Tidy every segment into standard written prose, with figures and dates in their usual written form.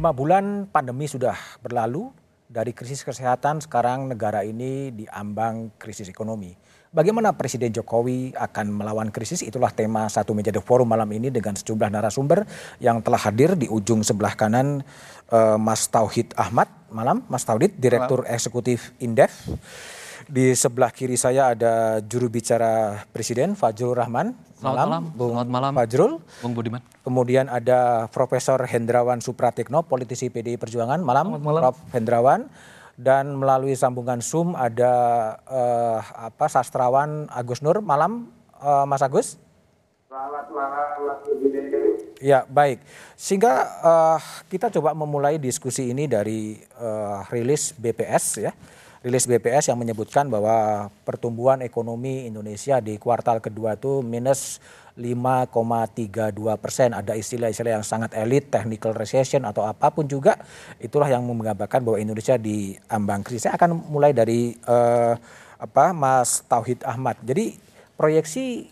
5 bulan pandemi sudah berlalu, dari krisis kesehatan sekarang negara ini diambang krisis ekonomi. Bagaimana Presiden Jokowi akan melawan krisis? Itulah tema Satu Meja The Forum malam ini dengan sejumlah narasumber yang telah hadir. Di ujung sebelah kanan Mas Tauhid Ahmad, malam Mas Tauhid, Direktur Eksekutif Indef. Di sebelah kiri saya ada juru bicara Presiden Fadjroel Rachman. Selamat malam, Fadjroel. Bung Budiman. Kemudian ada Profesor Hendrawan Supratikno, politisi PDI Perjuangan. Malam. Prof Hendrawan. Dan melalui sambungan Zoom ada sastrawan Agus Noor. Malam, Mas Agus. Selamat malam. Ya, baik. Sehingga kita coba memulai diskusi ini dari rilis BPS ya. Rilis BPS yang menyebutkan bahwa pertumbuhan ekonomi Indonesia di kuartal kedua itu minus 5,32%. Ada istilah-istilah yang sangat elit, technical recession atau apapun juga. Itulah yang menggambarkan bahwa Indonesia di ambang krisis. Saya akan mulai dari Mas Tauhid Ahmad. Jadi proyeksi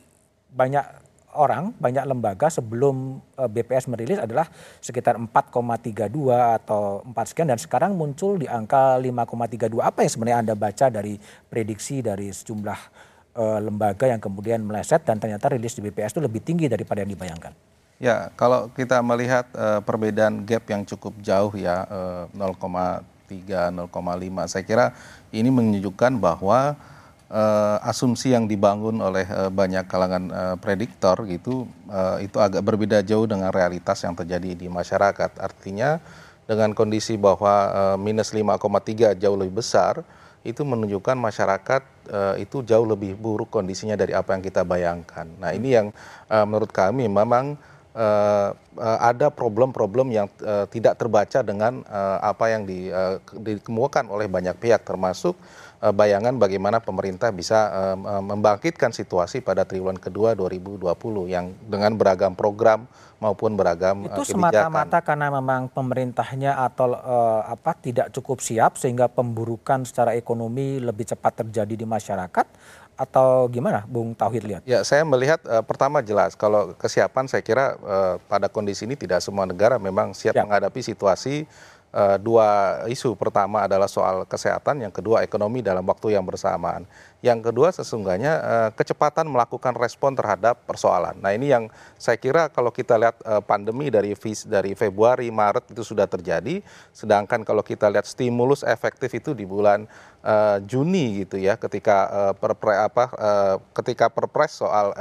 banyak orang, banyak lembaga sebelum BPS merilis adalah sekitar 4,32 atau 4 sekian. Dan sekarang muncul di angka 5,32. Apa yang sebenarnya Anda baca dari prediksi dari sejumlah lembaga yang kemudian meleset dan ternyata rilis di BPS itu lebih tinggi daripada yang dibayangkan? Ya, kalau kita melihat perbedaan gap yang cukup jauh ya, 0,3, 0,5, saya kira ini menunjukkan bahwa asumsi yang dibangun oleh banyak kalangan prediktor gitu, itu agak berbeda jauh dengan realitas yang terjadi di masyarakat. Artinya dengan kondisi bahwa minus 5,3 jauh lebih besar, itu menunjukkan masyarakat itu jauh lebih buruk kondisinya dari apa yang kita bayangkan. Nah, ini yang menurut kami memang ada problem-problem yang tidak terbaca dengan apa yang dikemukakan oleh banyak pihak, termasuk bayangan bagaimana pemerintah bisa membangkitkan situasi pada triwulan kedua 2020 yang dengan beragam program maupun beragam kebijakan. Itu semata-mata karena memang pemerintahnya atau tidak cukup siap sehingga pemburukan secara ekonomi lebih cepat terjadi di masyarakat, atau gimana Bung Tauhid lihat? Ya, saya melihat pertama jelas kalau kesiapan, saya kira pada kondisi ini tidak semua negara memang siap menghadapi situasi. Dua isu, pertama adalah soal kesehatan, yang kedua ekonomi dalam waktu yang bersamaan. Yang kedua sesungguhnya kecepatan melakukan respon terhadap persoalan. Nah, ini yang saya kira kalau kita lihat pandemi dari Februari, Maret itu sudah terjadi, sedangkan kalau kita lihat stimulus efektif itu di bulan Juni gitu ya, ketika ketika Perpres soal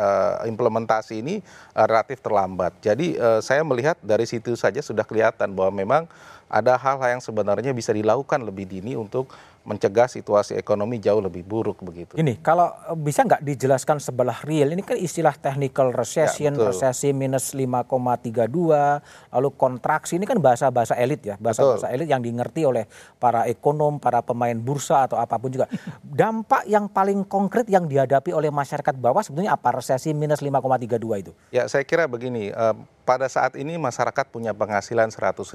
implementasi ini relatif terlambat. Jadi saya melihat dari situ saja sudah kelihatan bahwa memang ada hal-hal yang sebenarnya bisa dilakukan lebih dini untuk mencegah situasi ekonomi jauh lebih buruk begitu. Ini kalau bisa nggak dijelaskan sebelah real, ini kan istilah technical recession, ya, resesi minus 5,32, lalu kontraksi, ini kan bahasa-bahasa elit ya, bahasa-bahasa elit yang dimengerti oleh para ekonom, para pemain bursa atau apapun juga. Dampak yang paling konkret yang dihadapi oleh masyarakat bawah sebetulnya apa resesi minus 5,32 itu? Ya, saya kira begini, pada saat ini masyarakat punya penghasilan 100.000.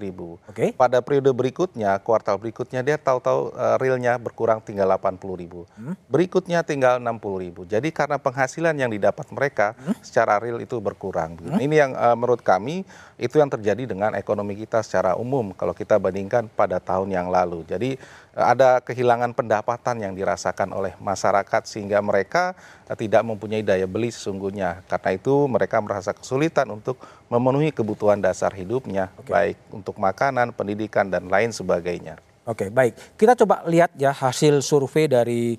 Okay. Pada periode berikutnya, kuartal berikutnya dia tahu-tahu realnya berkurang tinggal 80.000. Berikutnya tinggal 60.000. Jadi karena penghasilan yang didapat mereka secara real itu berkurang. Ini yang menurut kami itu yang terjadi dengan ekonomi kita secara umum kalau kita bandingkan pada tahun yang lalu. Jadi ada kehilangan pendapatan yang dirasakan oleh masyarakat sehingga mereka tidak mempunyai daya beli sesungguhnya. Karena itu mereka merasa kesulitan untuk memenuhi kebutuhan dasar hidupnya, baik untuk makanan, pendidikan, dan lain sebagainya. Oke, baik. Kita coba lihat ya hasil survei dari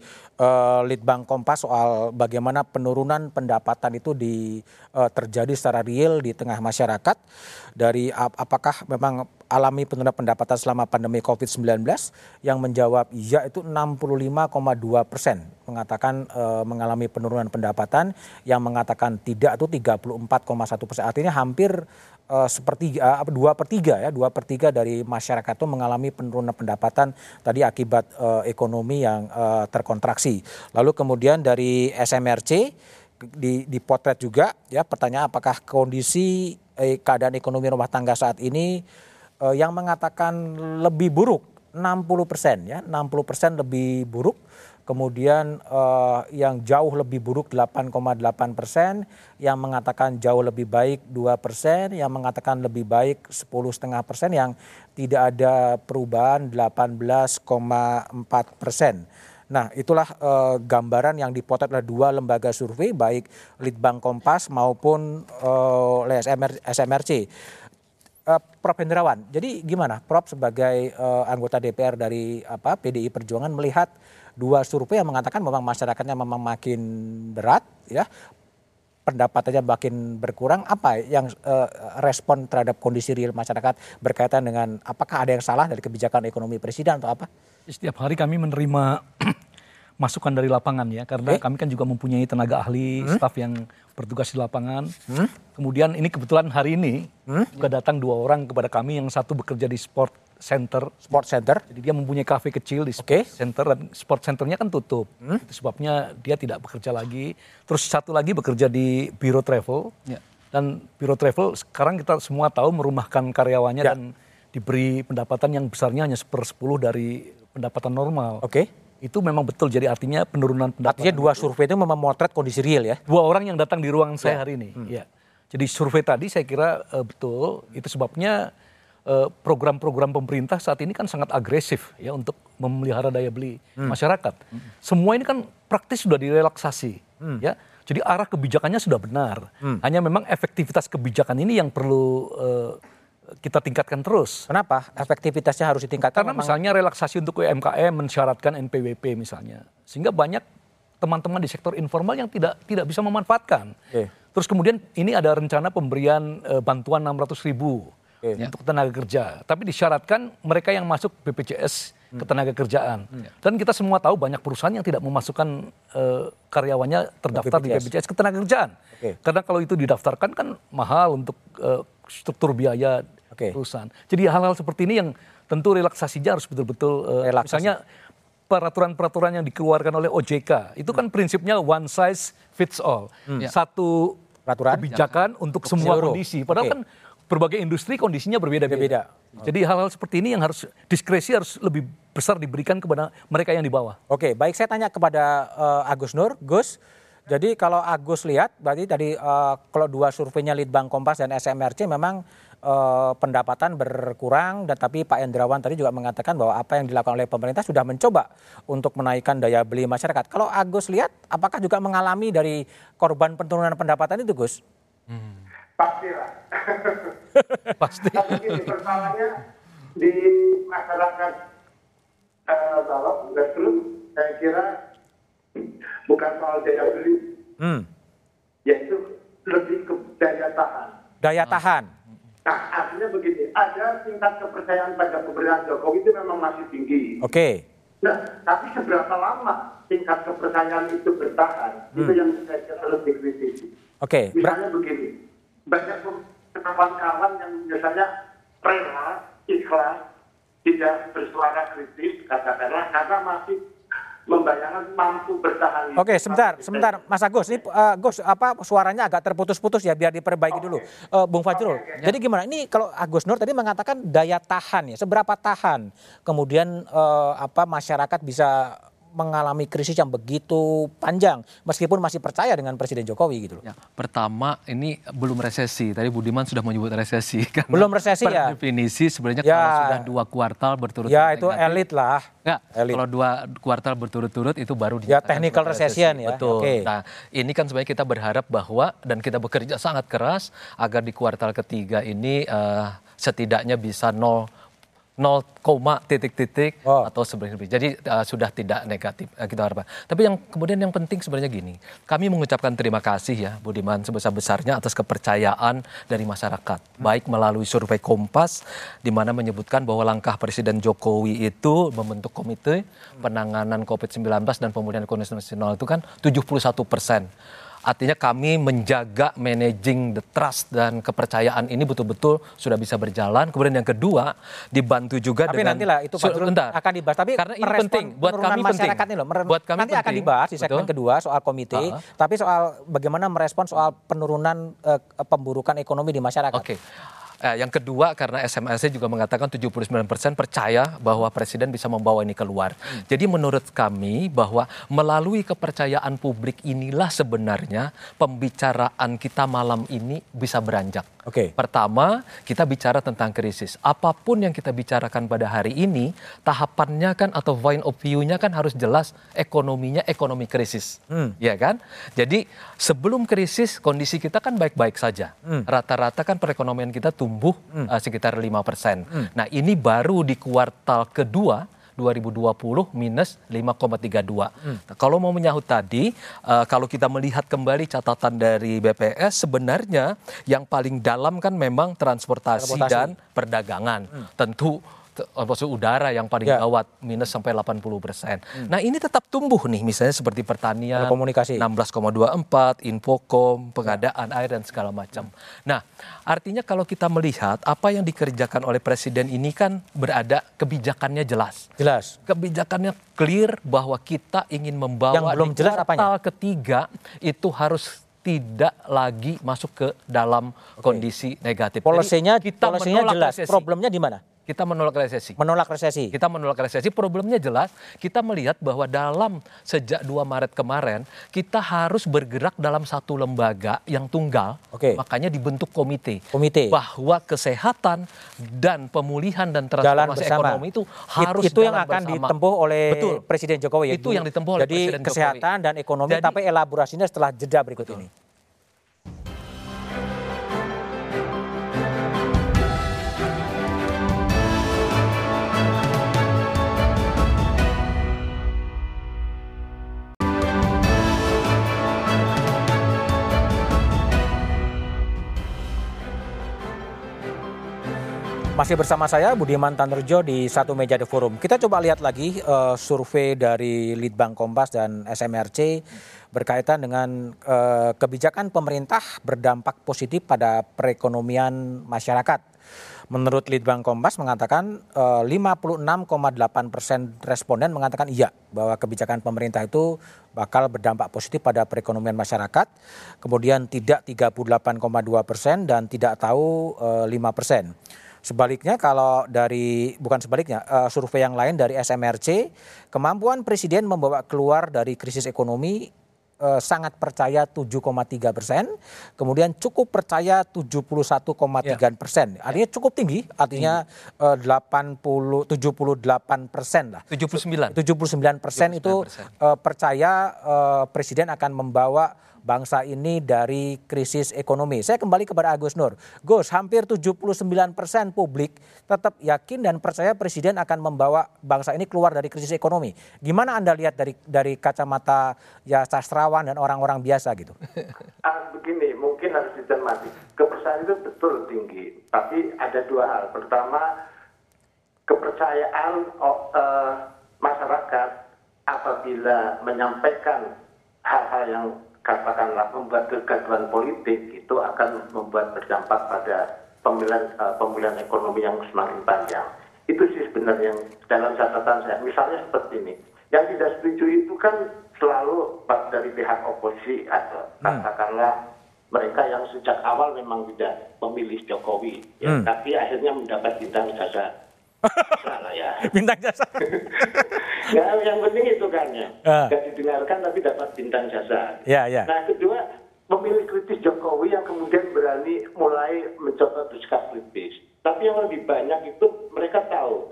Litbang Kompas soal bagaimana penurunan pendapatan itu terjadi secara real di tengah masyarakat. Dari apakah memang alami penurunan pendapatan selama pandemi COVID-19, yang menjawab iya itu 65,2%. Mengatakan mengalami penurunan pendapatan, yang mengatakan tidak itu 34,1%. Artinya hampir sepertiga, 2/3 ya, 2/3 dari masyarakat itu mengalami penurunan pendapatan tadi akibat ekonomi yang terkontraksi. Lalu kemudian dari SMRC dipotret juga ya, pertanyaan apakah kondisi keadaan ekonomi rumah tangga saat ini yang mengatakan lebih buruk 60% ya, 60% lebih buruk kemudian yang jauh lebih buruk 8,8%, yang mengatakan jauh lebih baik 2%, yang mengatakan lebih baik 10,5%, yang tidak ada perubahan 18,4%. Nah, itulah gambaran yang dipotret oleh dua lembaga survei, baik Litbang Kompas maupun oleh SMRC. Prof Hendrawan, jadi gimana Prof sebagai anggota DPR dari PDI Perjuangan melihat dua survei yang mengatakan memang masyarakatnya memang makin berat, ya, pendapatannya makin berkurang, apa yang respon terhadap kondisi real masyarakat berkaitan dengan apakah ada yang salah dari kebijakan ekonomi Presiden atau apa? Setiap hari kami menerima masukan dari lapangan, ya, karena kami kan juga mempunyai tenaga ahli, staf yang bertugas di lapangan. Kemudian ini kebetulan hari ini juga datang dua orang kepada kami, yang satu bekerja di sport center. Sport center. Jadi dia mempunyai kafe kecil di sport center, dan sport centernya kan tutup. Itu sebabnya dia tidak bekerja lagi. Terus satu lagi bekerja di biro travel. Dan biro travel sekarang kita semua tahu merumahkan karyawannya dan diberi pendapatan yang besarnya hanya 1/10 dari pendapatan normal. Itu memang betul, jadi artinya penurunan pendapatan. Artinya dua survei itu memang memotret kondisi real, ya? Dua orang yang datang di ruangan saya hari ini. Jadi survei tadi saya kira betul, itu sebabnya program-program pemerintah saat ini kan sangat agresif, ya, untuk memelihara daya beli masyarakat. Semua ini kan praktis sudah direlaksasi, ya. Jadi arah kebijakannya sudah benar, hanya memang efektivitas kebijakan ini yang perlu kita tingkatkan terus. Kenapa? Efektivitasnya harus ditingkatkan. Karena misalnya relaksasi untuk UMKM mensyaratkan NPWP misalnya, sehingga banyak teman-teman di sektor informal yang tidak bisa memanfaatkan. Terus kemudian ini ada rencana pemberian bantuan 600.000 untuk tenaga kerja, tapi disyaratkan mereka yang masuk BPJS ketenagakerjaan. Dan kita semua tahu banyak perusahaan yang tidak memasukkan karyawannya terdaftar BPJS. Di BPJS ketenagakerjaan. Karena kalau itu didaftarkan kan mahal untuk struktur biaya perusahaan. Jadi hal-hal seperti ini yang tentu relaksasinya harus betul-betul misalnya peraturan-peraturan yang dikeluarkan oleh OJK itu kan prinsipnya one size fits all. Satu peraturan kebijakan untuk semua kondisi. Padahal kan berbagai industri kondisinya berbeda-beda. Jadi hal-hal seperti ini yang harus diskresi harus lebih besar diberikan kepada mereka yang di bawah. Baik, saya tanya kepada Agus Noor. Gus, jadi kalau Agus lihat berarti tadi kalau dua surveinya Litbang Kompas dan SMRC memang pendapatan berkurang, tetapi Pak Hendrawan tadi juga mengatakan bahwa apa yang dilakukan oleh pemerintah sudah mencoba untuk menaikkan daya beli masyarakat. Kalau Agus lihat, apakah juga mengalami dari korban penurunan pendapatan itu, Gus? Pastilah. Pasti. Tapi ini pertamanya di masyarakat bawah, justru saya kira bukan soal daya beli, yaitu lebih ke daya tahan. Daya tahan. Nah, artinya begini, ada tingkat kepercayaan pada pemerintahan Jokowi itu memang masih tinggi. Nah, tapi seberapa lama tingkat kepercayaan itu bertahan, itu yang saya kira harus dikritisi. Misalnya begini, banyak kawan-kawan yang biasanya rela, ikhlas, tidak bersuara kritis, katakanlah, karena masih membayangkan mampu bertahan. Sebentar, Mas Agus, ini Gus suaranya agak terputus-putus, ya, biar diperbaiki dulu. Bung Fadjroel. Jadi gimana? Ini kalau Agus Noor tadi mengatakan daya tahan, ya, seberapa tahan kemudian masyarakat bisa mengalami krisis yang begitu panjang meskipun masih percaya dengan Presiden Jokowi gitu loh. Ya, pertama ini belum resesi. Tadi Budiman sudah menyebut resesi kan. Belum resesi ya. Definisi sebenarnya ya, kalau sudah 2 kuartal berturut-turut. Ya itu elit lah. Enggak, kalau 2 kuartal berturut-turut itu baru dinyatakan. Ya technical recession ya. Betul. Nah, ini kan sebenarnya kita berharap bahwa dan kita bekerja sangat keras agar di kuartal ketiga ini setidaknya bisa 0,... atau sebenarnya jadi sudah tidak negatif kita harapkan. Tapi yang kemudian yang penting sebenarnya gini, kami mengucapkan terima kasih ya Budiman sebesar-besarnya atas kepercayaan dari masyarakat, baik melalui survei Kompas di mana menyebutkan bahwa langkah Presiden Jokowi itu membentuk komite penanganan COVID-19 dan pemulihan ekonomi nasional itu kan 71%. Artinya kami menjaga managing the trust dan kepercayaan ini betul-betul sudah bisa berjalan. Kemudian yang kedua dibantu juga tapi dengan... Tapi nantilah itu Pak Jurul akan dibahas. Tapi karena ini penting, buat kami penting. Buat kami nanti penting. Akan dibahas di segmen kedua soal komite. Tapi soal bagaimana merespon soal penurunan pemburukan ekonomi di masyarakat. Yang kedua, karena SMRC juga mengatakan 79% percaya bahwa Presiden bisa membawa ini keluar. Jadi menurut kami bahwa melalui kepercayaan publik inilah sebenarnya pembicaraan kita malam ini bisa beranjak. Okay. Pertama, kita bicara tentang krisis. Apapun yang kita bicarakan pada hari ini, tahapannya kan atau point of view-nya kan harus jelas ekonominya ekonomi krisis. Ya kan? Jadi sebelum krisis kondisi kita kan baik-baik saja. Rata-rata kan perekonomian kita tumbuh sekitar 5%. Nah, ini baru di kuartal kedua 2020 minus 5,32. Nah, kalau mau menyahut tadi, kalau kita melihat kembali catatan dari BPS, sebenarnya yang paling dalam kan memang transportasi. Dan perdagangan. Tentu maksud udara yang paling gawat, minus sampai 80%. Nah, ini tetap tumbuh nih, misalnya seperti pertanian, komunikasi 16,24, infokom, pengadaan air dan segala macam. Nah, artinya kalau kita melihat apa yang dikerjakan oleh Presiden ini kan berada kebijakannya jelas. Kebijakannya clear bahwa kita ingin membawa yang belum jelas apanya. Ketiga itu harus tidak lagi masuk ke dalam kondisi negatif. Polisinya jelas, problemnya di mana? Kita menolak resesi. Kita menolak resesi, problemnya jelas. Kita melihat bahwa dalam sejak 2 Maret kemarin, kita harus bergerak dalam satu lembaga yang tunggal. Makanya dibentuk komite. Bahwa kesehatan dan pemulihan dan transformasi ekonomi itu harus itu yang akan ditempuh oleh Presiden Jokowi. Ya? Itu yang ditempuh oleh Presiden Jokowi. Jadi kesehatan dan ekonomi, tapi elaborasinya setelah jeda berikut ini. Masih bersama saya Budiman Tanurjo di Satu Meja The Forum. Kita coba lihat lagi survei dari Litbang Kompas dan SMRC berkaitan dengan kebijakan pemerintah berdampak positif pada perekonomian masyarakat. Menurut Litbang Kompas mengatakan 56,8% responden mengatakan iya bahwa kebijakan pemerintah itu bakal berdampak positif pada perekonomian masyarakat. Kemudian tidak 38,2% dan tidak tahu 5%. Sebaliknya kalau dari, bukan sebaliknya, survei yang lain dari SMRC, kemampuan Presiden membawa keluar dari krisis ekonomi sangat percaya 7,3%, kemudian cukup percaya 71,3%. Artinya cukup tinggi, artinya 78% lah. 79% itu percaya Presiden akan membawa bangsa ini dari krisis ekonomi. Saya kembali kepada Agus Noor. Gus, hampir 79% publik tetap yakin dan percaya Presiden akan membawa bangsa ini keluar dari krisis ekonomi. Gimana Anda lihat dari kacamata ya sastrawan dan orang-orang biasa gitu? Begini, mungkin harus dicermati. Kepercayaan itu betul tinggi, tapi ada dua hal. Pertama, kepercayaan masyarakat apabila menyampaikan hal-hal yang katakanlah membuat kegaduhan politik itu akan membuat berdampak pada pemulihan ekonomi yang semakin panjang. Itu sih sebenarnya yang dalam catatan saya. Misalnya seperti ini, yang tidak setuju itu kan selalu dari pihak oposisi atau katakanlah mereka yang sejak awal memang tidak memilih Jokowi, tapi akhirnya mendapat bintang jasa. Salah ya. Bintang jasa. Ya, yang penting itu kan ya. Gak didengarkan tapi dapat bintang jasa. Nah, kedua, pemilih kritis Jokowi yang kemudian berani mulai mencoba bersikap kritis. Tapi yang lebih banyak itu mereka tahu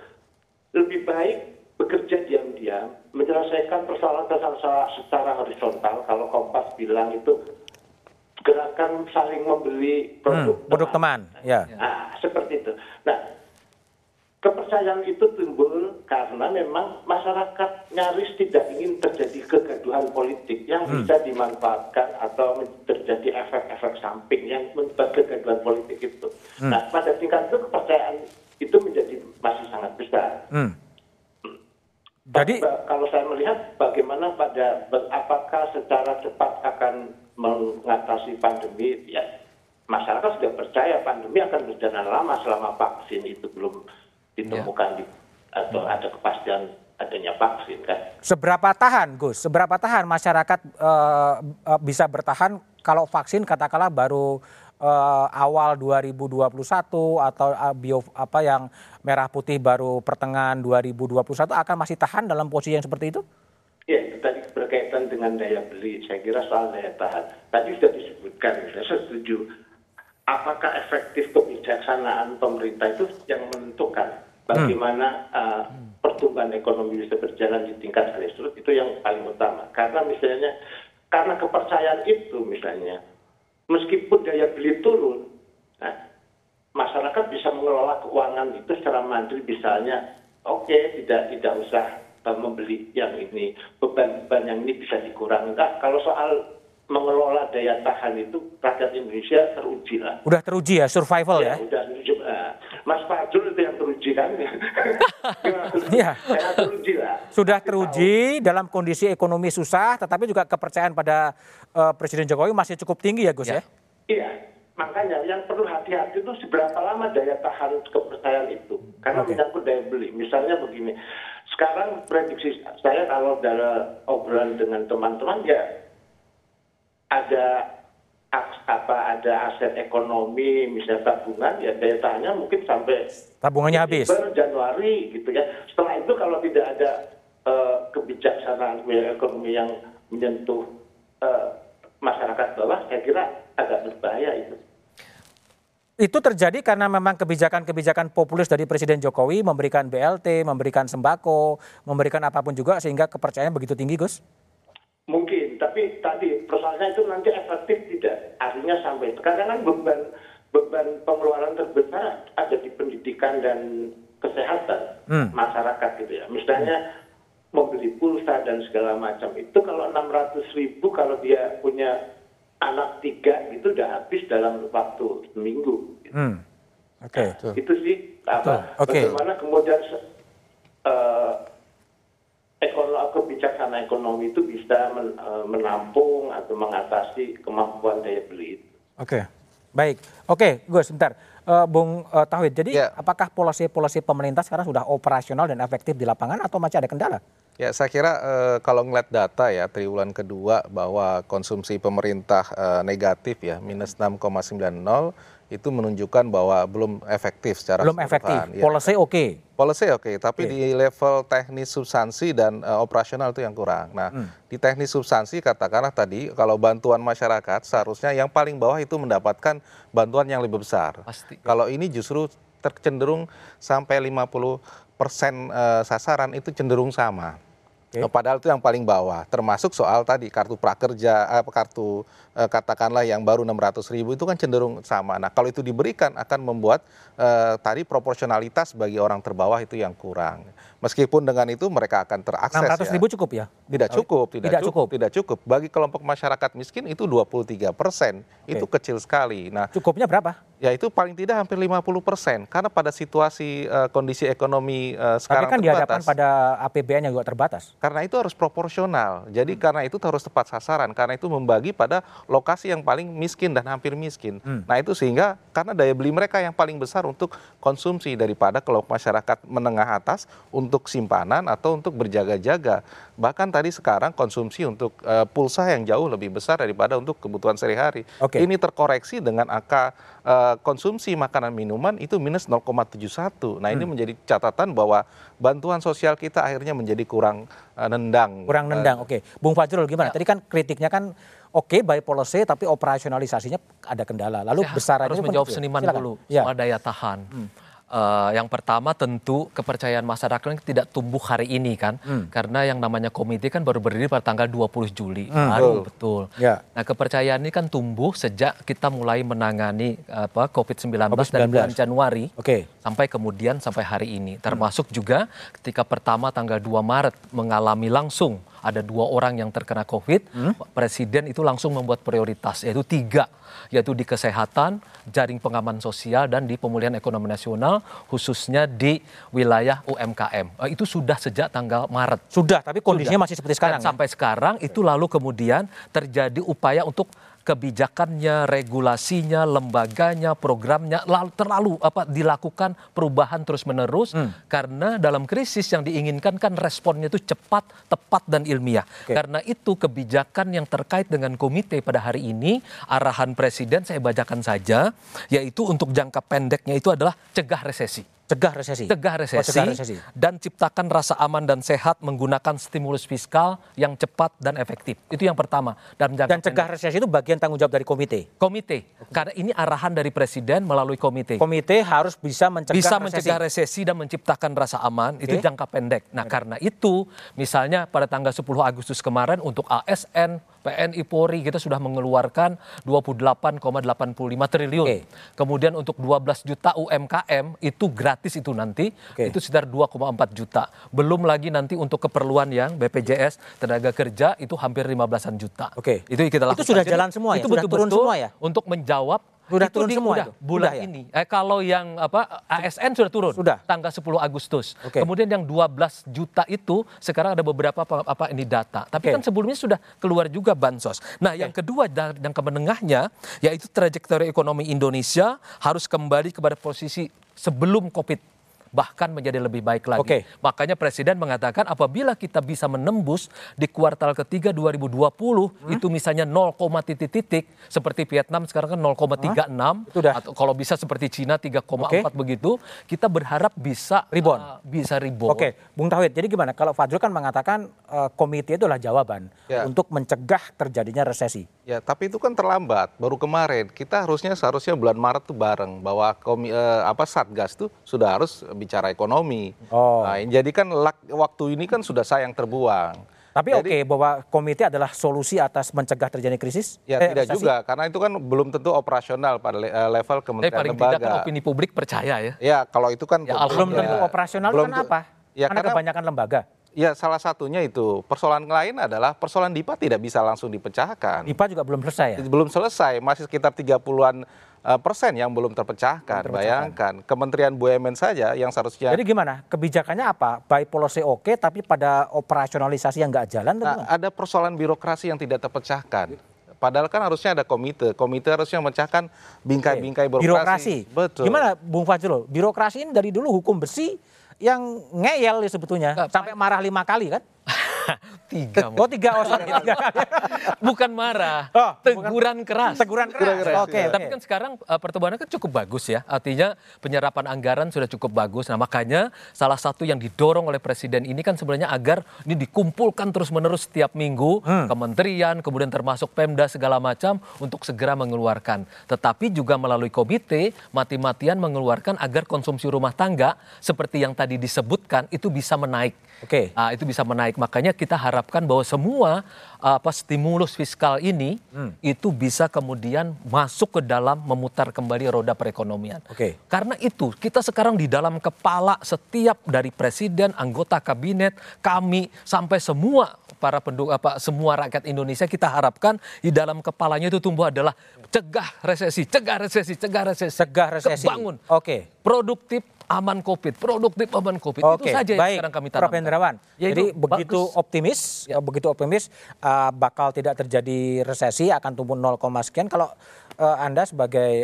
lebih baik bekerja diam-diam, menyelesaikan persoalan secara horizontal. Kalau Kompas bilang itu gerakan saling membeli produk teman. Nah, seperti itu. Nah, kepercayaan itu timbul karena memang masyarakat nyaris tidak ingin terjadi kegaduhan politik yang bisa dimanfaatkan atau terjadi efek-efek samping yang membuat kegaduhan politik itu. Nah, pada tingkat itu kepercayaan itu menjadi masih sangat besar. Jadi kalau saya melihat bagaimana apakah secara cepat akan mengatasi pandemi, ya masyarakat sudah percaya pandemi akan berjalan lama selama vaksin itu belum ditemukan atau ada kepastian adanya vaksin kan. Seberapa tahan Gus? Seberapa tahan masyarakat bisa bertahan kalau vaksin katakanlah baru awal 2021 atau apa yang merah putih baru pertengahan 2021 akan masih tahan dalam posisi yang seperti itu? Ya, tadi berkaitan dengan daya beli, saya kira soal daya tahan. Tadi sudah disebutkan, saya setuju. Apakah efektif kebijaksanaan pemerintah itu yang menentukan bagaimana pertumbuhan ekonomi bisa berjalan di tingkat grassroots, itu yang paling utama. Karena misalnya, karena kepercayaan itu misalnya, meskipun daya beli turun, nah, masyarakat bisa mengelola keuangan itu secara mandiri, misalnya, oke, tidak usah membeli yang ini, beban-beban yang ini bisa dikurangi. Nah, kalau soal mengelola daya tahan itu rakyat Indonesia teruji lah. Udah teruji ya, survival ya? Udah teruji. Mas Fadjroel itu yang teruji kan? Ya. Teruji lah. Sudah teruji dalam kondisi ekonomi susah, tetapi juga kepercayaan pada Presiden Jokowi masih cukup tinggi ya Gus ya? Iya, makanya yang perlu hati-hati itu seberapa lama daya tahan kepercayaan itu. Karena menyangkut daya beli, misalnya begini. Sekarang prediksi saya kalau dalam obrolan dengan teman-teman ya, ada aset ekonomi misalnya tabungan ya daya tahannya mungkin sampai tabungannya habis Januari gitu ya. Setelah itu kalau tidak ada kebijaksanaan ekonomi yang menyentuh masyarakat bawah, saya kira agak berbahaya itu. Itu terjadi karena memang kebijakan-kebijakan populis dari Presiden Jokowi memberikan BLT, memberikan sembako, memberikan apapun juga sehingga kepercayaan begitu tinggi Gus. Mungkin, tapi tadi persoalannya itu nanti efektif tidak, artinya sampai sekarang kan beban pengeluaran terbesar ada di pendidikan dan kesehatan masyarakat gitu ya. Misalnya membeli pulsa dan segala macam itu kalau 600.000 kalau dia punya anak 3 itu udah habis dalam waktu seminggu. Gitu. Oke. Okay. Itu sih apa? Okay. Bagaimana kemudian kebijaksanaan ekonomi itu bisa menampung atau mengatasi kemampuan daya beli itu. Oke, baik. Oke, Gus, sebentar. Bung Tauhid, jadi apakah polisi-polisi pemerintah sekarang sudah operasional dan efektif di lapangan atau masih ada kendala? Ya, saya kira kalau ngeliat data ya, triwulan kedua bahwa konsumsi pemerintah negatif ya, minus 6,90, itu menunjukkan bahwa belum efektif secara keseluruhan. Ya. Policy oke. Policy oke, tapi di level teknis substansi dan operasional itu yang kurang. Nah, di teknis substansi katakanlah tadi kalau bantuan masyarakat seharusnya yang paling bawah itu mendapatkan bantuan yang lebih besar. Pasti. Kalau ini justru tercenderung sampai 50% sasaran itu cenderung sama. Okay. Padahal itu yang paling bawah, termasuk soal tadi kartu prakerja, kartu katakanlah yang baru 600.000 itu kan cenderung sama. Nah kalau itu diberikan akan membuat tadi proporsionalitas bagi orang terbawah itu yang kurang. Meskipun dengan itu mereka akan terakses. 600.000 cukup ya? Tidak cukup. Bagi kelompok masyarakat miskin itu 23%, itu kecil sekali. Nah cukupnya berapa? Ya itu paling tidak hampir 50% karena pada situasi kondisi ekonomi sekarang terbatas. Tapi kan dihadapkan pada APBN yang juga terbatas. Karena itu harus proporsional, jadi karena itu harus tepat sasaran, karena itu membagi pada lokasi yang paling miskin dan hampir miskin. Nah itu sehingga karena daya beli mereka yang paling besar untuk konsumsi daripada kelompok masyarakat menengah atas untuk simpanan atau untuk berjaga-jaga. Bahkan tadi sekarang konsumsi untuk pulsa yang jauh lebih besar daripada untuk kebutuhan sehari-hari. Ini terkoreksi dengan angka konsumsi makanan minuman itu minus 0,71. Nah ini menjadi catatan bahwa bantuan sosial kita akhirnya menjadi kurang nendang. Kurang nendang, oke. Bung Fadjroel gimana? Tadi kan kritiknya kan oke by policy tapi operasionalisasinya ada kendala. Lalu besar harus menjawab seniman dulu soal daya tahan. Yang pertama tentu kepercayaan masyarakat tidak tumbuh hari ini kan. Karena yang namanya komite kan baru berdiri pada tanggal 20 Juli. Baru betul. Nah kepercayaan ini kan tumbuh sejak kita mulai menangani COVID-19 dari bulan Januari. Sampai kemudian sampai hari ini. Termasuk juga ketika pertama tanggal 2 Maret mengalami langsung. Ada 2 orang yang terkena COVID, Presiden itu langsung membuat prioritas, yaitu 3. Yaitu di kesehatan, jaring pengaman sosial, dan di pemulihan ekonomi nasional, khususnya di wilayah UMKM. Itu sudah sejak tanggal Maret. Sudah, tapi kondisinya masih seperti sekarang. Dan sampai sekarang, itu lalu kemudian terjadi upaya untuk kebijakannya, regulasinya, lembaganya, programnya terlalu dilakukan perubahan terus-menerus karena dalam krisis yang diinginkan kan responnya itu cepat, tepat dan ilmiah. Karena itu kebijakan yang terkait dengan komite pada hari ini arahan presiden saya bacakan saja, yaitu untuk jangka pendeknya itu adalah cegah resesi. Cegah resesi dan ciptakan rasa aman dan sehat menggunakan stimulus fiskal yang cepat dan efektif. Itu yang pertama. Dan cegah resesi itu bagian tanggung jawab dari komite. Karena ini arahan dari presiden melalui komite. Komite harus bisa mencegah resesi dan menciptakan rasa aman. Itu jangka pendek. Nah, karena itu misalnya pada tanggal 10 Agustus kemarin untuk ASN, PNI, Polri kita sudah mengeluarkan 28,85 triliun. Kemudian untuk 12 juta UMKM itu gratis itu nanti, itu sekitar 2,4 juta. Belum lagi nanti untuk keperluan yang BPJS, tenaga kerja itu hampir 15-an juta. Itu kita lakukan. Itu sudah jalan semua ya? Itu betul-betul semua ya? Untuk menjawab sudah itu turun semua itu? Bulan ya? Ini. Kalau yang ASN sudah turun tanggal 10 Agustus. Kemudian yang 12 juta itu sekarang ada beberapa data. Tapi kan sebelumnya sudah keluar juga bansos. Nah, yang kedua dan kemenengahnya yaitu trajektori ekonomi Indonesia harus kembali kepada posisi sebelum Covid. Bahkan menjadi lebih baik lagi. Makanya Presiden mengatakan apabila kita bisa menembus di kuartal ketiga 2020 itu misalnya 0,... seperti Vietnam sekarang kan 0,36 atau kalau bisa seperti Cina 3,4 begitu, kita berharap bisa rebound. Bung Tauhid, jadi gimana kalau Fadjroel kan mengatakan komite itulah jawaban untuk mencegah terjadinya resesi. Ya, tapi itu kan terlambat. Baru kemarin kita seharusnya bulan Maret tuh bareng bahwa Satgas tuh sudah harus bicara ekonomi. Nah, jadi kan waktu ini kan sudah sayang terbuang. Tapi bahwa komite adalah solusi atas mencegah terjadinya krisis? Ya tidak juga, karena itu kan belum tentu operasional pada level kementerian lembaga. Paling tidak kan opini publik percaya ya? Ya kalau itu kan... belum tentu operasional kan apa? Ya, karena kebanyakan lembaga. Ya salah satunya itu. Persoalan lain adalah persoalan DIPA tidak bisa langsung dipecahkan. DIPA juga belum selesai ya? Belum selesai, masih sekitar 30-an% yang belum terpecahkan. Bayangkan Kementerian BUMN saja yang seharusnya. Jadi gimana kebijakannya apa? By policy tapi pada operasionalisasi yang nggak jalan. Ada persoalan birokrasi yang tidak terpecahkan. Padahal kan harusnya ada komite. Komite harusnya memecahkan bingkai-bingkai birokrasi. Betul. Gimana Bung Fadjroel? Birokrasi ini dari dulu hukum besi yang ngeyel sebetulnya. Sampai marah 5 kali kan? 3. Bukan marah, teguran keras. Tapi kan sekarang pertumbuhannya kan cukup bagus ya. Artinya penyerapan anggaran sudah cukup bagus. Nah, makanya salah satu yang didorong oleh presiden ini kan sebenarnya agar ini dikumpulkan terus-menerus setiap minggu kementerian, kemudian termasuk Pemda segala macam untuk segera mengeluarkan. Tetapi juga melalui komite mati-matian mengeluarkan agar konsumsi rumah tangga seperti yang tadi disebutkan itu bisa menaik. Itu bisa menaik. Makanya kita harapkan bahwa semua stimulus fiskal ini itu bisa kemudian masuk ke dalam memutar kembali roda perekonomian. Karena itu kita sekarang di dalam kepala setiap dari presiden, anggota kabinet, kami sampai semua para semua rakyat Indonesia kita harapkan di dalam kepalanya itu tumbuh adalah cegah resesi, cegah resesi, cegah resesi, cegah resesi. Kebangun. Produktif aman Covid, produktif aman Covid. Itu saja yang sekarang kami tanamkan. Prof. Hendrawan. Jadi begitu optimis bakal tidak terjadi resesi, akan tumbuh 0,sekian. Kalau Anda sebagai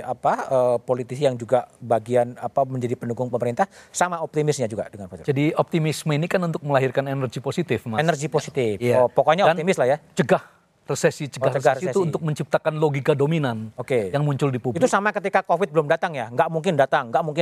politisi yang juga bagian menjadi pendukung pemerintah sama optimisnya juga dengan Fadjroel. Jadi optimisme ini kan untuk melahirkan energi positif, Mas. Energi positif. Pokoknya dan optimis lah ya. Cegah resesi itu untuk menciptakan logika dominan yang muncul di publik. Itu sama ketika Covid belum datang ya, nggak mungkin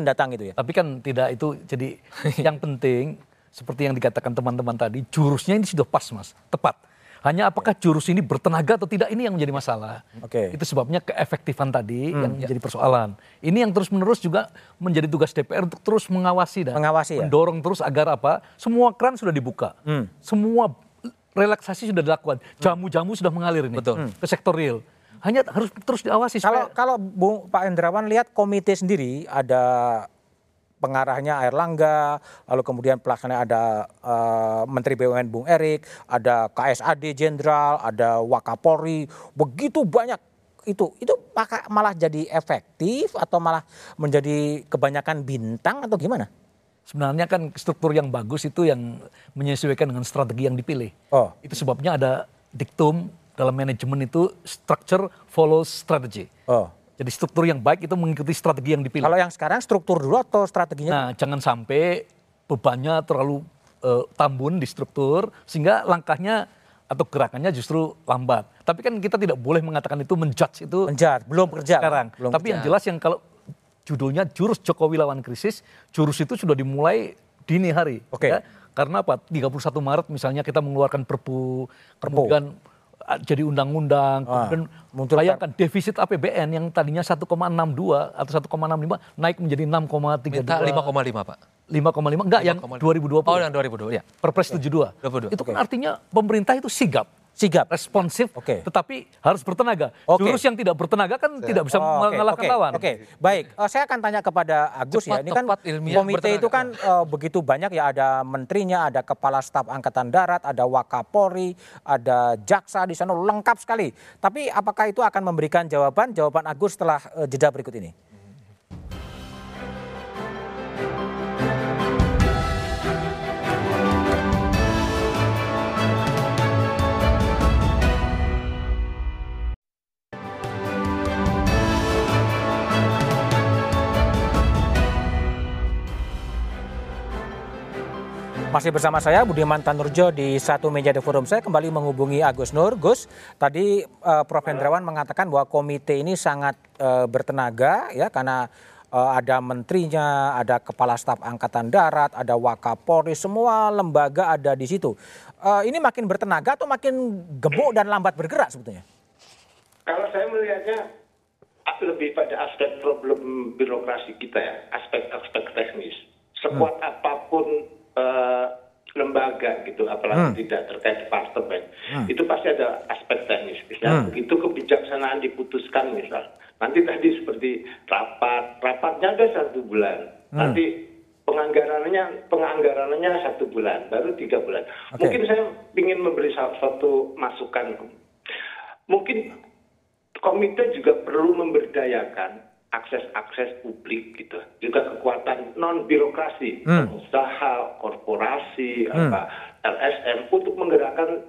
datang gitu ya. Tapi kan tidak itu jadi yang penting seperti yang dikatakan teman-teman tadi, jurusnya ini sudah pas Mas, tepat. Hanya apakah jurus ini bertenaga atau tidak ini yang menjadi masalah. Itu sebabnya keefektifan tadi yang menjadi persoalan. Ini yang terus-menerus juga menjadi tugas DPR untuk terus mengawasi dan mendorong terus agar semua kran sudah dibuka, semua relaksasi sudah dilakukan, jamu-jamu sudah mengalir ini ke sektor real. Hanya harus terus diawasi. Kalau Bung Pak Hendrawan lihat komite sendiri ada pengarahnya Air Langga, lalu kemudian pelaksananya ada Menteri BUMN Bung Erik, ada KSAD Jenderal, ada Wakapolri, begitu banyak itu malah jadi efektif atau malah menjadi kebanyakan bintang atau gimana? Sebenarnya kan struktur yang bagus itu yang menyesuaikan dengan strategi yang dipilih. Itu sebabnya ada diktum dalam manajemen itu structure follows strategy. Oh. Jadi struktur yang baik itu mengikuti strategi yang dipilih. Kalau yang sekarang struktur dulu atau strateginya? Nah, jangan sampai bebannya terlalu tambun di struktur sehingga langkahnya atau gerakannya justru lambat. Tapi kan kita tidak boleh mengatakan itu menjudge itu. Menjudge, belum kerja sekarang. Belum tapi kerja. Yang jelas yang kalau judulnya jurus Jokowi lawan krisis, jurus itu sudah dimulai dini hari. Oke. Okay. Ya? Karena apa? 31 Maret misalnya kita mengeluarkan perpu, kemudian jadi undang-undang, kemudian bayangkan defisit APBN yang tadinya 1,62 atau 1,65 naik menjadi 6,32. Minta 5,5 Pak. 5,5 enggak 5, yang 2020. Oh yang 2020 ya. Perpres 72. Itu kan artinya pemerintah itu sigap, responsif, tetapi harus bertenaga. Jurus yang tidak bertenaga kan tidak bisa mengalahkan lawan. Oke. Baik, saya akan tanya kepada Agus cepat, ya. Ini kan komite itu kan begitu banyak ya, ada menterinya, ada kepala staf angkatan darat, ada Wakapolri, ada jaksa di sana, lengkap sekali. Tapi apakah itu akan memberikan jawaban Agus setelah jeda berikut ini? Masih bersama saya Budiman Tanurjo di Satu Meja The Forum. Saya kembali menghubungi Agus Noor. Gus, tadi Prof Hendrawan mengatakan bahwa komite ini sangat bertenaga ya, karena ada menterinya, ada kepala staf angkatan darat, ada Wakapolri, semua lembaga ada di situ. Ini makin bertenaga atau makin gebuk dan lambat bergerak sebetulnya? Kalau saya melihatnya lebih pada aspek problem birokrasi kita ya, aspek-aspek teknis. Sekuat apapun lembaga gitu, apalagi tidak terkait departemen, itu pasti ada aspek teknis. Misalnya begitu kebijaksanaan diputuskan misal, nanti tadi seperti rapatnya ada 1 bulan, nanti penganggarannya 1 bulan, baru 3 bulan. Mungkin saya ingin memberi satu masukan, mungkin komite juga perlu memberdayakan akses publik gitu, juga kekuatan non birokrasi, usaha, korporasi, LSM untuk menggerakkan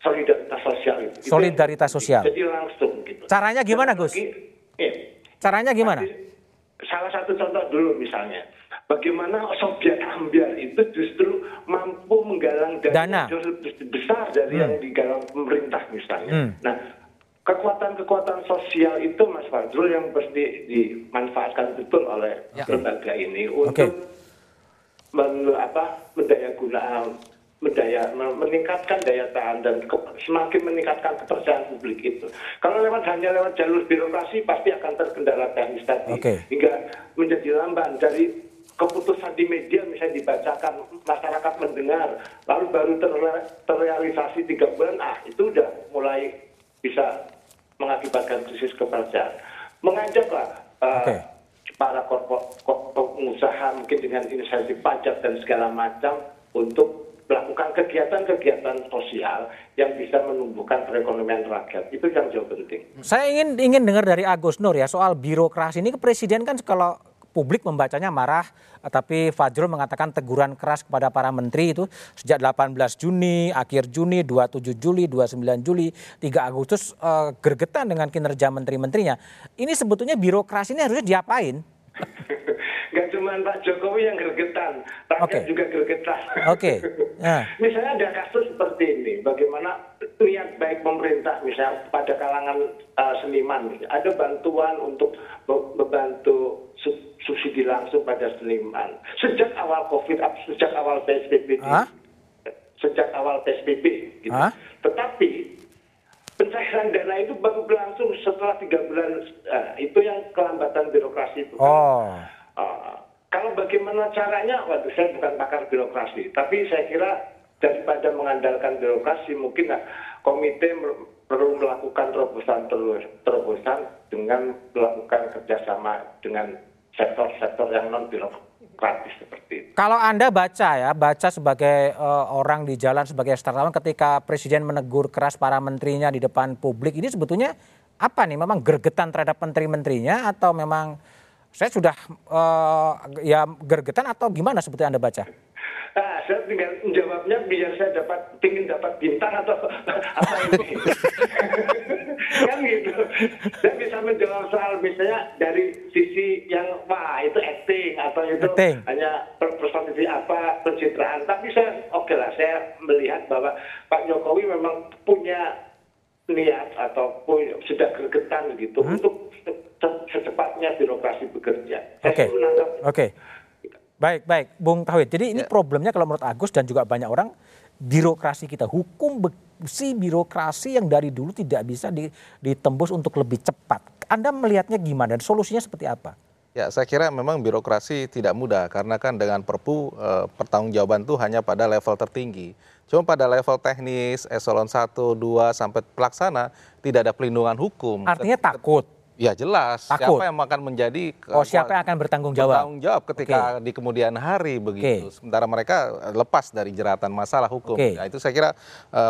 solidaritas sosial. Gitu. Solidaritas sosial. Jadi langsung gitu. Caranya gimana, Gus? Caranya gimana? Salah satu contoh dulu misalnya, bagaimana Sobyek Ambyar itu justru mampu menggalang dana lebih besar dari yang digalang pemerintah misalnya. Nah, kekuatan-kekuatan sosial itu Mas Fadjroel yang pasti dimanfaatkan betul oleh lembaga ini untuk meningkatkan daya tahan dan semakin meningkatkan kepercayaan publik itu. Kalau hanya lewat jalur birokrasi pasti akan terkendala teknis tadi hingga menjadi lamban dari keputusan di media misalnya dibacakan, masyarakat mendengar, lalu baru terrealisasi 3 bulan, itu udah mulai bisa mengakibatkan krisis kepercayaan. Mengajaklah para pengusaha mungkin dengan insentif pajak dan segala macam untuk melakukan kegiatan-kegiatan sosial yang bisa menumbuhkan perekonomian rakyat. Itu yang jauh penting. Saya ingin dengar dari Agus Noor ya soal birokrasi ini. Presiden kan kalau publik membacanya marah, tapi Fadjroel mengatakan teguran keras kepada para menteri itu sejak 18 Juni, akhir Juni, 27 Juli, 29 Juli, 3 Agustus gergetan dengan kinerja menteri-menterinya. Ini sebetulnya birokrasi ini harusnya diapain? Gak cuma Pak Jokowi yang gergetan, rakyat juga gergetan. Misalnya ada kasus seperti ini, bagaimana niat baik pemerintah misalnya pada kalangan seniman, ada bantuan untuk membantu subsidi langsung pada seniman. Sejak awal COVID, sejak awal PSBB, gitu. Tetapi pencairan dana itu baru berlangsung setelah 3 bulan. Itu yang kelambatan birokrasi itu. Kalau bagaimana caranya, waduh saya bukan pakar birokrasi, tapi saya kira daripada mengandalkan birokrasi, mungkin komite perlu melakukan terobosan dengan melakukan kerjasama dengan sektor-sektor yang non-birokratis seperti itu. Kalau Anda baca sebagai orang di jalan, sebagai wartawan, ketika Presiden menegur keras para menterinya di depan publik, ini sebetulnya apa nih? Memang gergetan terhadap menteri-menterinya atau memang saya sudah gergetan atau gimana sebetulnya Anda baca? Nah, saya tinggal menjawabnya biar saya ingin dapat bintang atau apa ini. Kan gitu. Saya bisa menjawab soal misalnya dari sisi yang wah itu acting atau itu hanya personifikasi apa pencitraan. Tapi saya oke lah, saya melihat bahwa Pak Jokowi memang punya niat atau sudah gergetan gitu untuk secepatnya birokrasi bekerja. Oke. Oke. Baik, Bung Tauhid. Jadi ini problemnya kalau menurut Agus dan juga banyak orang, birokrasi kita, hukum besi birokrasi yang dari dulu tidak bisa ditembus untuk lebih cepat. Anda melihatnya gimana dan solusinya seperti apa? Ya, saya kira memang birokrasi tidak mudah karena kan dengan Perpu pertanggungjawaban itu hanya pada level tertinggi. Cuma pada level teknis, eselon 1, 2 sampai pelaksana tidak ada pelindungan hukum. Artinya takut. Ya jelas, takut. Siapa yang akan menjadi... Oh, siapa yang akan bertanggung jawab? Bertanggung jawab ketika di kemudian hari begitu. Sementara mereka lepas dari jeratan masalah hukum. Ya, itu saya kira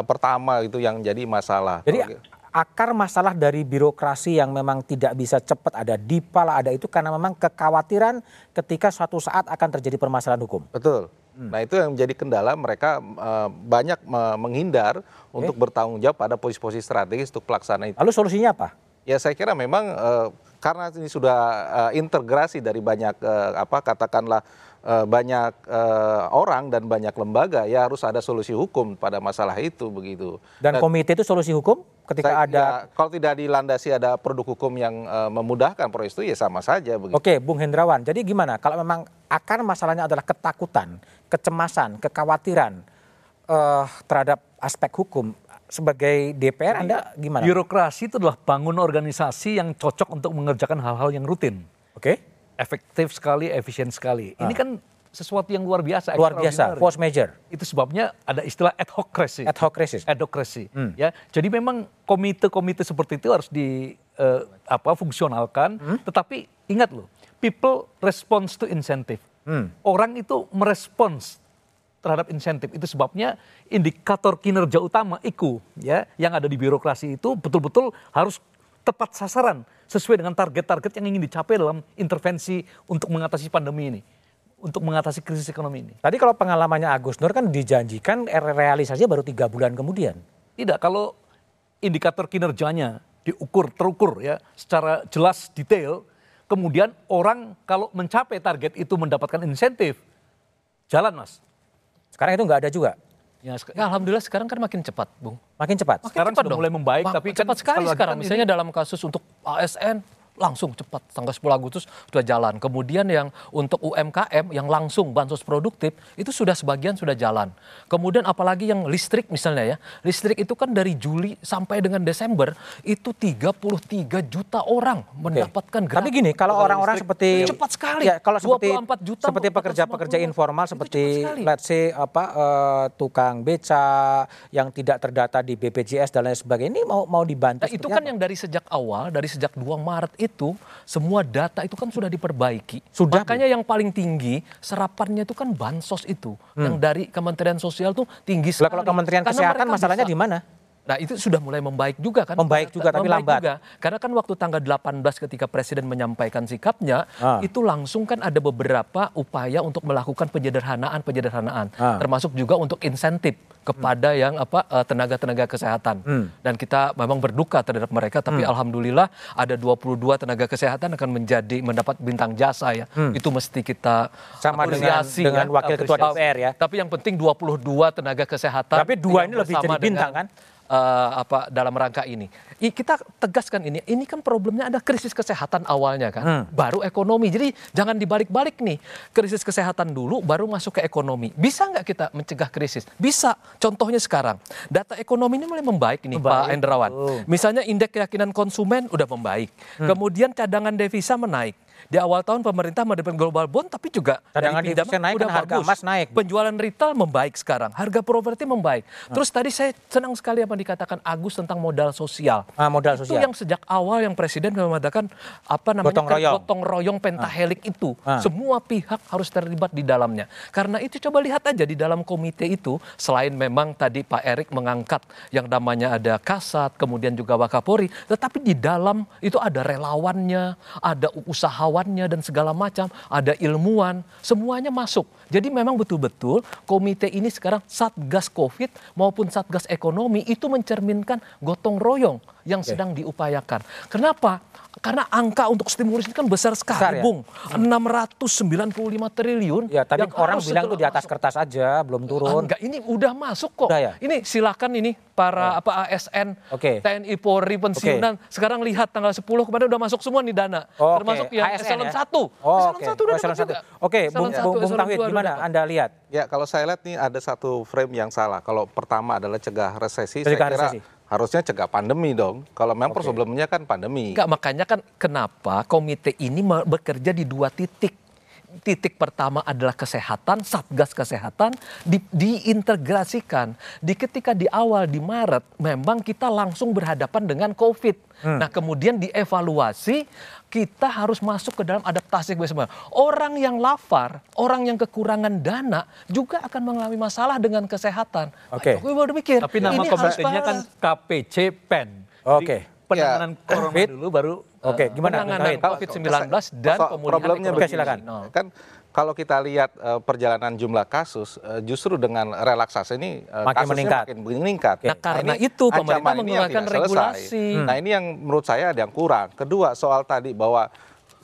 pertama itu yang jadi masalah. Jadi akar masalah dari birokrasi yang memang tidak bisa cepat, ada DIPA lah, ada itu karena memang kekhawatiran ketika suatu saat akan terjadi permasalahan hukum. Betul. Nah itu yang menjadi kendala mereka banyak menghindar untuk bertanggung jawab pada posisi-posisi strategis untuk pelaksanaan itu. Lalu solusinya apa? Ya saya kira memang karena ini sudah integrasi dari banyak orang dan banyak lembaga, ya harus ada solusi hukum pada masalah itu begitu. Dan komite itu solusi hukum ketika ada ya, kalau tidak dilandasi ada produk hukum yang memudahkan proses itu ya sama saja begitu. Oke, Bung Hendrawan. Jadi gimana kalau memang akar masalahnya adalah ketakutan, kecemasan, kekhawatiran terhadap aspek hukum? Sebagai DPR Anda gimana? Birokrasi itu adalah bangun organisasi yang cocok untuk mengerjakan hal-hal yang rutin. Oke. Efektif sekali, efisien sekali. Ini kan sesuatu yang luar biasa. Luar biasa, force major. Itu sebabnya ada istilah ad hoc crisis. Ad hoc crisis. Ad hoc crisis. Ya, jadi memang komite-komite seperti itu harus di fungsionalkan. Tetapi ingat loh, people response to incentive. Orang itu merespons terhadap insentif. Itu sebabnya indikator kinerja utama IKU ya yang ada di birokrasi itu betul-betul harus tepat sasaran sesuai dengan target-target yang ingin dicapai dalam intervensi untuk mengatasi pandemi ini, untuk mengatasi krisis ekonomi ini. Tadi kalau pengalamannya Agus Noor kan dijanjikan realisasinya baru 3 bulan kemudian. Tidak, kalau indikator kinerjanya terukur ya secara jelas detail, kemudian orang kalau mencapai target itu mendapatkan insentif, jalan Mas. Sekarang itu nggak ada juga. Ya, alhamdulillah sekarang kan makin cepat, Bung. Makin cepat. Sekarang sudah mulai membaik, tapi cepat kan sekali sekarang. Ini... Misalnya dalam kasus untuk ASN langsung cepat, tanggal 10 Agustus sudah jalan. Kemudian yang untuk UMKM yang langsung bansos produktif itu sudah sebagian sudah jalan. Kemudian apalagi yang listrik misalnya ya, listrik itu kan dari Juli sampai dengan Desember itu 33 juta orang mendapatkan gratis. Tapi gini, kalau orang-orang seperti cepat sekali, ya, kalau seperti 24 juta seperti pekerja-pekerja informal seperti let's say tukang beca yang tidak terdata di BPJS dan lain sebagainya ini mau dibantu. Nah, itu kan yang dari sejak awal, dari sejak 2 Maret itu semua data itu kan sudah diperbaiki. Sudah. Makanya yang paling tinggi serapannya itu kan bansos itu yang dari Kementerian Sosial tuh tinggi sekali. Kalau Kementerian Kesehatan masalahnya di mana? Nah itu sudah mulai membaik juga kan. Membaik juga tapi lambat. Juga. Karena kan waktu tanggal 18 ketika Presiden menyampaikan sikapnya, itu langsung kan ada beberapa upaya untuk melakukan penyederhanaan. Termasuk juga untuk insentif kepada yang tenaga-tenaga kesehatan. Dan kita memang berduka terhadap mereka, tapi alhamdulillah ada 22 tenaga kesehatan akan mendapat bintang jasa ya. Itu mesti kita sama dengan Wakil Ketua DPR ya. Tapi yang penting 22 tenaga kesehatan. Tapi 2 ini lebih jadi bintang kan? Dalam rangka ini kita tegaskan ini kan problemnya ada krisis kesehatan awalnya kan baru ekonomi, jadi jangan dibalik-balik nih, krisis kesehatan dulu baru masuk ke ekonomi. Bisa nggak kita mencegah krisis? Bisa. Contohnya sekarang data ekonomi ini mulai membaik nih Pak Hendrawan, misalnya indeks keyakinan konsumen udah membaik, kemudian cadangan devisa menaik. Di awal tahun pemerintah menerbitkan global bond, tapi juga cadangan devisa naik dan harga emas naik. Penjualan retail membaik sekarang, harga properti membaik. Terus tadi saya senang sekali apa yang dikatakan Agus tentang modal sosial. Itu yang sejak awal yang Presiden mengatakan gotong royong pentahelik itu. Semua pihak harus terlibat di dalamnya. Karena itu coba lihat aja di dalam komite itu, selain memang tadi Pak Erik mengangkat yang namanya ada KSAD, kemudian juga Wakapolri, tetapi di dalam itu ada relawannya, ada usaha relawannya dan segala macam, ada ilmuwan, semuanya masuk. Jadi memang betul-betul komite ini sekarang Satgas Covid maupun Satgas Ekonomi itu mencerminkan gotong royong yang sedang diupayakan. Kenapa? Karena angka untuk stimulus ini kan besar sekali, Bung. Ya. 695 triliun. Ya, tadi orang bilang itu di atas kertas aja, belum turun. Enggak, ini udah masuk kok. Udah, ya? Ini silakan ini para ASN, TNI, Polri, pensiunan. Sekarang lihat tanggal 10 kemarin udah masuk semua nih dana. Termasuk yang eselon 1. Eselon 1 udah dapat juga. Oke, Bung Tauhid, gimana Anda lihat? Ya, kalau saya lihat nih ada satu frame yang salah. Kalau pertama adalah cegah resesi, saya kira harusnya cegah pandemi dong. Kalau memang problemnya kan pandemi. Enggak, makanya kan kenapa komite ini bekerja di dua titik. Titik pertama adalah kesehatan, Satgas Kesehatan diintegrasikan. Ketika di awal di Maret memang kita langsung berhadapan dengan Covid. Nah, kemudian dievaluasi, kita harus masuk ke dalam adaptasi kebiasaan. Orang yang lapar, orang yang kekurangan dana juga akan mengalami masalah dengan kesehatan. Pak Jokowi baru mikir. Tapi nama komitenya kan KPC Pen. Penanganan COVID dulu baru gimana penanganan COVID-19 dan problemnya begini. Silakan. Kan kalau kita lihat perjalanan jumlah kasus justru dengan relaksasi ini makin meningkat. Nah, karena itu pemerintah menggunakan regulasi. Nah, ini yang menurut saya ada yang kurang. Kedua, soal tadi bahwa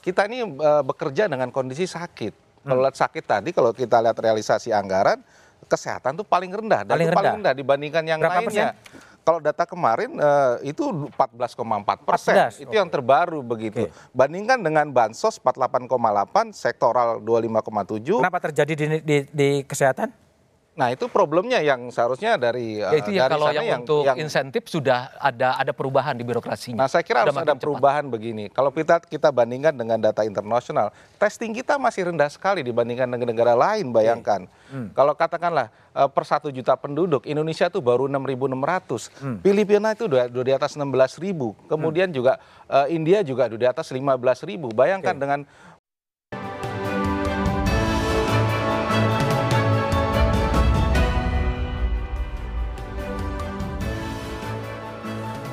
kita ini bekerja dengan kondisi sakit. Kalau lihat sakit tadi, kalau kita lihat realisasi anggaran kesehatan itu paling rendah. Paling rendah dibandingkan yang lainnya. Kalau data kemarin itu 14,4%, itu yang terbaru begitu. Bandingkan dengan bansos 48,8, sektoral 25,7. Kenapa terjadi di kesehatan? Nah, itu problemnya yang seharusnya dari kalau yang untuk insentif sudah ada perubahan di birokrasinya. Nah, saya kira harus ada perubahan begini. Kalau kita bandingkan dengan data internasional, testing kita masih rendah sekali dibandingkan negara-negara lain, bayangkan. Kalau katakanlah per 1 juta penduduk, Indonesia itu baru 6.600. Filipina itu udah di atas 16.000. Kemudian juga India juga udah di atas 15.000. Bayangkan dengan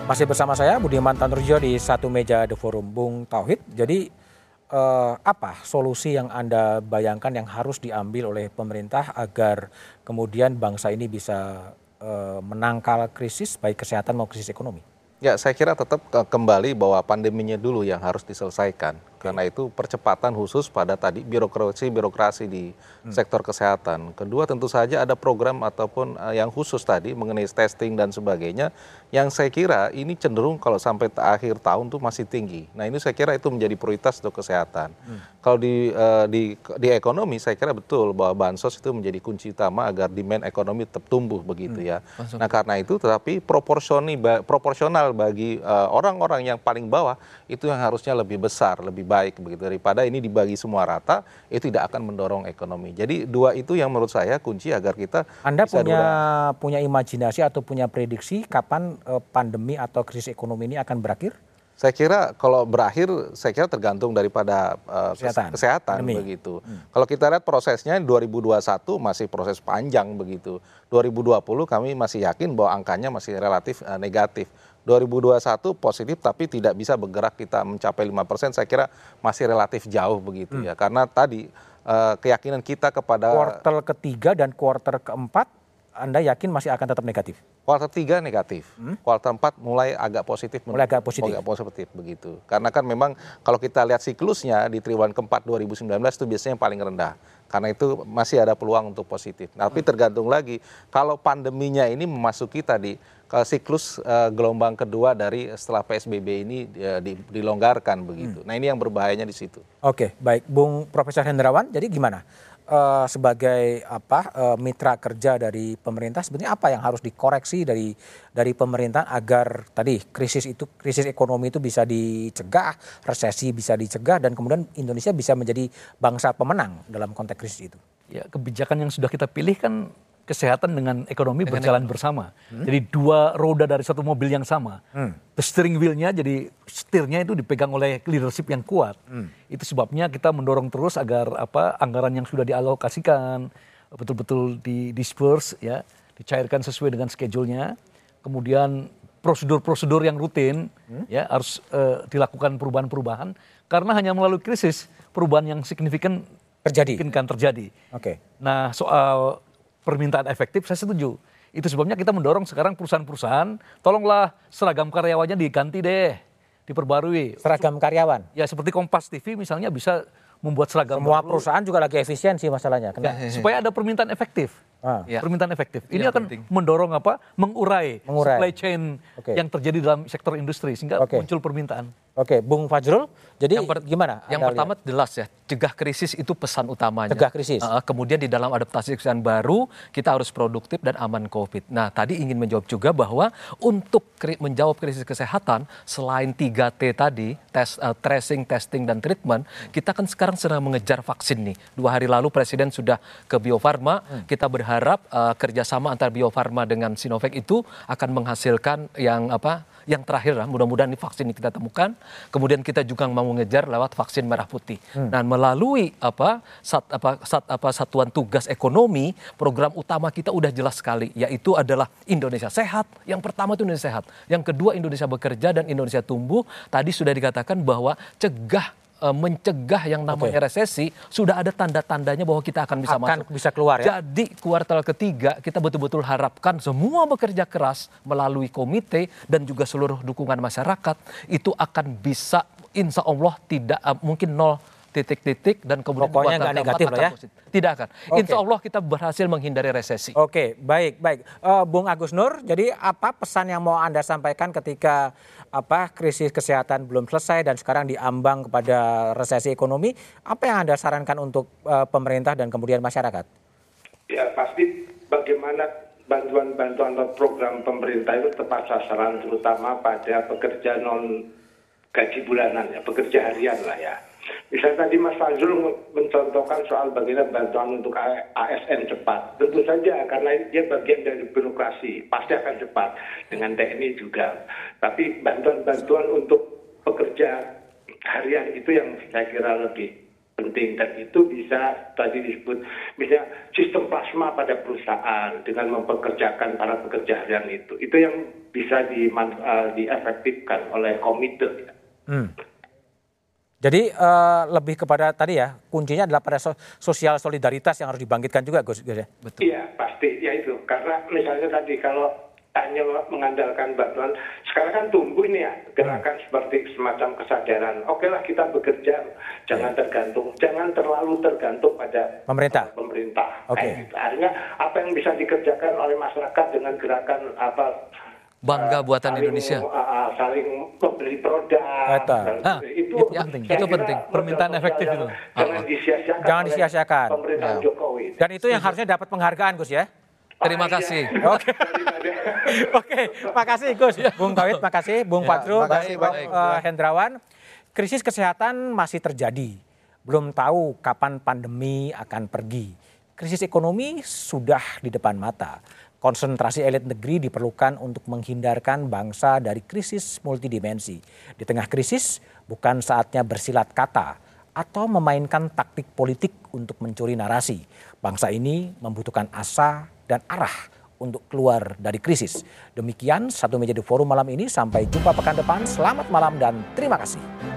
masih bersama saya Budiman Tanurjo di Satu Meja The Forum. Bung Tauhid, jadi apa solusi yang Anda bayangkan yang harus diambil oleh pemerintah agar kemudian bangsa ini bisa menangkal krisis baik kesehatan maupun krisis ekonomi? Ya, saya kira tetap kembali bahwa pandeminya dulu yang harus diselesaikan. Karena itu percepatan khusus pada tadi birokrasi di sektor kesehatan. Kedua, tentu saja ada program ataupun yang khusus tadi mengenai testing dan sebagainya yang saya kira ini cenderung kalau sampai akhir tahun tuh masih tinggi. Nah, ini saya kira itu menjadi prioritas untuk kesehatan. Kalau di ekonomi saya kira betul bahwa bansos itu menjadi kunci utama agar demand ekonomi tetap tumbuh begitu ya. Nah, karena itu tetapi proporsional bagi orang-orang yang paling bawah itu yang harusnya lebih besar, lebih baik begitu daripada ini dibagi semua rata itu tidak akan mendorong ekonomi. Jadi dua itu yang menurut saya kunci agar kita Anda bisa punya imajinasi atau punya prediksi kapan pandemi atau krisis ekonomi ini akan berakhir? Saya kira kalau berakhir, saya kira tergantung daripada kesehatan begitu. Kalau kita lihat prosesnya 2021 masih proses panjang begitu. 2020 kami masih yakin bahwa angkanya masih relatif negatif. 2021 positif tapi tidak bisa bergerak kita mencapai 5%, saya kira masih relatif jauh begitu ya. Karena tadi keyakinan kita kepada kuartal ketiga dan kuartal keempat Anda yakin masih akan tetap negatif? Kuartal 3 negatif, kuartal 4 mulai agak positif. Mulai agak positif begitu. Karena kan memang kalau kita lihat siklusnya di triwulan keempat 2019 itu biasanya yang paling rendah. Karena itu masih ada peluang untuk positif. Tapi tergantung lagi kalau pandeminya ini memasuki tadi siklus gelombang kedua dari setelah PSBB ini dilonggarkan begitu. Nah, ini yang berbahayanya di situ. Oke, baik Bung Profesor Hendrawan. Jadi gimana sebagai mitra kerja dari pemerintah sebenarnya apa yang harus dikoreksi dari pemerintah agar tadi krisis ekonomi itu bisa dicegah, resesi bisa dicegah dan kemudian Indonesia bisa menjadi bangsa pemenang dalam konteks krisis itu? Ya, kebijakan yang sudah kita pilih kan kesehatan dengan ekonomi berjalan bersama. Jadi dua roda dari satu mobil yang sama. Steering wheel-nya, jadi setirnya itu dipegang oleh leadership yang kuat. Itu sebabnya kita mendorong terus agar anggaran yang sudah dialokasikan betul-betul di disperse ya, dicairkan sesuai dengan schedule-nya. Kemudian prosedur-prosedur yang rutin, ya harus dilakukan perubahan-perubahan, karena hanya melalui krisis perubahan yang signifikan terjadi. Oke. Nah, soal permintaan efektif saya setuju. Itu sebabnya kita mendorong sekarang perusahaan-perusahaan, tolonglah seragam karyawannya diganti deh, diperbarui. Seragam karyawan? Ya, seperti Kompas TV misalnya bisa membuat seragam. Semua perusahaan juga lagi efisiensi masalahnya. Ya, supaya ada permintaan efektif. Ah. Ya. Permintaan efektif. Ini ya, akan penting. Mendorong apa? Mengurai supply chain yang terjadi dalam sektor industri sehingga muncul permintaan. Oke, Bung Fadjroel. Jadi gimana? Yang pertama jelas ya, cegah krisis itu pesan utamanya. Cegah krisis. Kemudian di dalam adaptasi kebiasaan baru kita harus produktif dan aman COVID. Nah, tadi ingin menjawab juga bahwa untuk menjawab krisis kesehatan selain 3T tadi, tracing, testing dan treatment, kita kan sekarang sedang mengejar vaksin nih. 2 hari lalu Presiden sudah ke Biofarma. Kita berharap kerjasama antar Biofarma dengan Sinovac itu akan menghasilkan yang terakhir lah, mudah-mudahan ini vaksin ini kita temukan. Kemudian kita juga mau mengejar lewat vaksin merah putih. Nah, melalui satuan tugas ekonomi, program utama kita udah jelas sekali, yaitu adalah Indonesia sehat. Yang pertama itu Indonesia sehat, yang kedua Indonesia bekerja dan Indonesia tumbuh. Tadi sudah dikatakan bahwa mencegah yang namanya resesi, sudah ada tanda-tandanya bahwa kita akan bisa masuk. Bisa keluar ya. Jadi kuartal ketiga kita betul-betul harapkan semua bekerja keras melalui komite dan juga seluruh dukungan masyarakat itu akan bisa insya Allah tidak mungkin 0 titik-titik dan kemudian pokoknya nggak negatif lah ya. Tidak akan. Insya Allah kita berhasil menghindari resesi. Oke, baik. Bung Agus Noor, jadi apa pesan yang mau Anda sampaikan ketika krisis kesehatan belum selesai dan sekarang diambang kepada resesi ekonomi? Apa yang Anda sarankan untuk pemerintah dan kemudian masyarakat? Ya, pasti bagaimana bantuan-bantuan atau program pemerintah itu tepat sasaran, terutama pada pekerja non gaji bulanan ya, pekerja harian lah ya. Misalnya tadi Mas Fadjroel mencontohkan soal bagaimana bantuan untuk ASN cepat. Tentu saja karena dia bagian dari birokrasi, pasti akan cepat dengan TNI juga. Tapi bantuan-bantuan untuk pekerja harian itu yang saya kira lebih penting, dan itu bisa tadi disebut misalnya sistem plasma pada perusahaan dengan mempekerjakan para pekerja harian itu yang bisa diefektifkan oleh komite. Jadi lebih kepada tadi ya, kuncinya adalah pada sosial solidaritas yang harus dibangkitkan juga, Gus. Betul. Iya, pasti ya itu. Karena misalnya tadi kalau hanya mengandalkan bantuan, sekarang kan tumbuh nih ya gerakan seperti semacam kesadaran. Oke lah kita bekerja, jangan terlalu tergantung pada pemerintah. Oke. Artinya apa yang bisa dikerjakan oleh masyarakat dengan gerakan Bangga buatan Indonesia. Saling membeli produk. Itu penting. Permintaan efektif itu. Jangan disia-siakan. Pemerintahan Jokowi. Dan itu yang harusnya dapat penghargaan, Gus ya. Terima kasih. Oke, makasih Gus. Bung Tauhid, makasih. Bung Fadjroel, makasih Bang Hendrawan. Krisis kesehatan masih terjadi. Belum tahu kapan pandemi akan pergi. Krisis ekonomi sudah di depan mata. Konsentrasi elit negeri diperlukan untuk menghindarkan bangsa dari krisis multidimensi. Di tengah krisis, bukan saatnya bersilat kata atau memainkan taktik politik untuk mencuri narasi. Bangsa ini membutuhkan asa dan arah untuk keluar dari krisis. Demikian Satu Meja di Forum malam ini. Sampai jumpa pekan depan. Selamat malam dan terima kasih.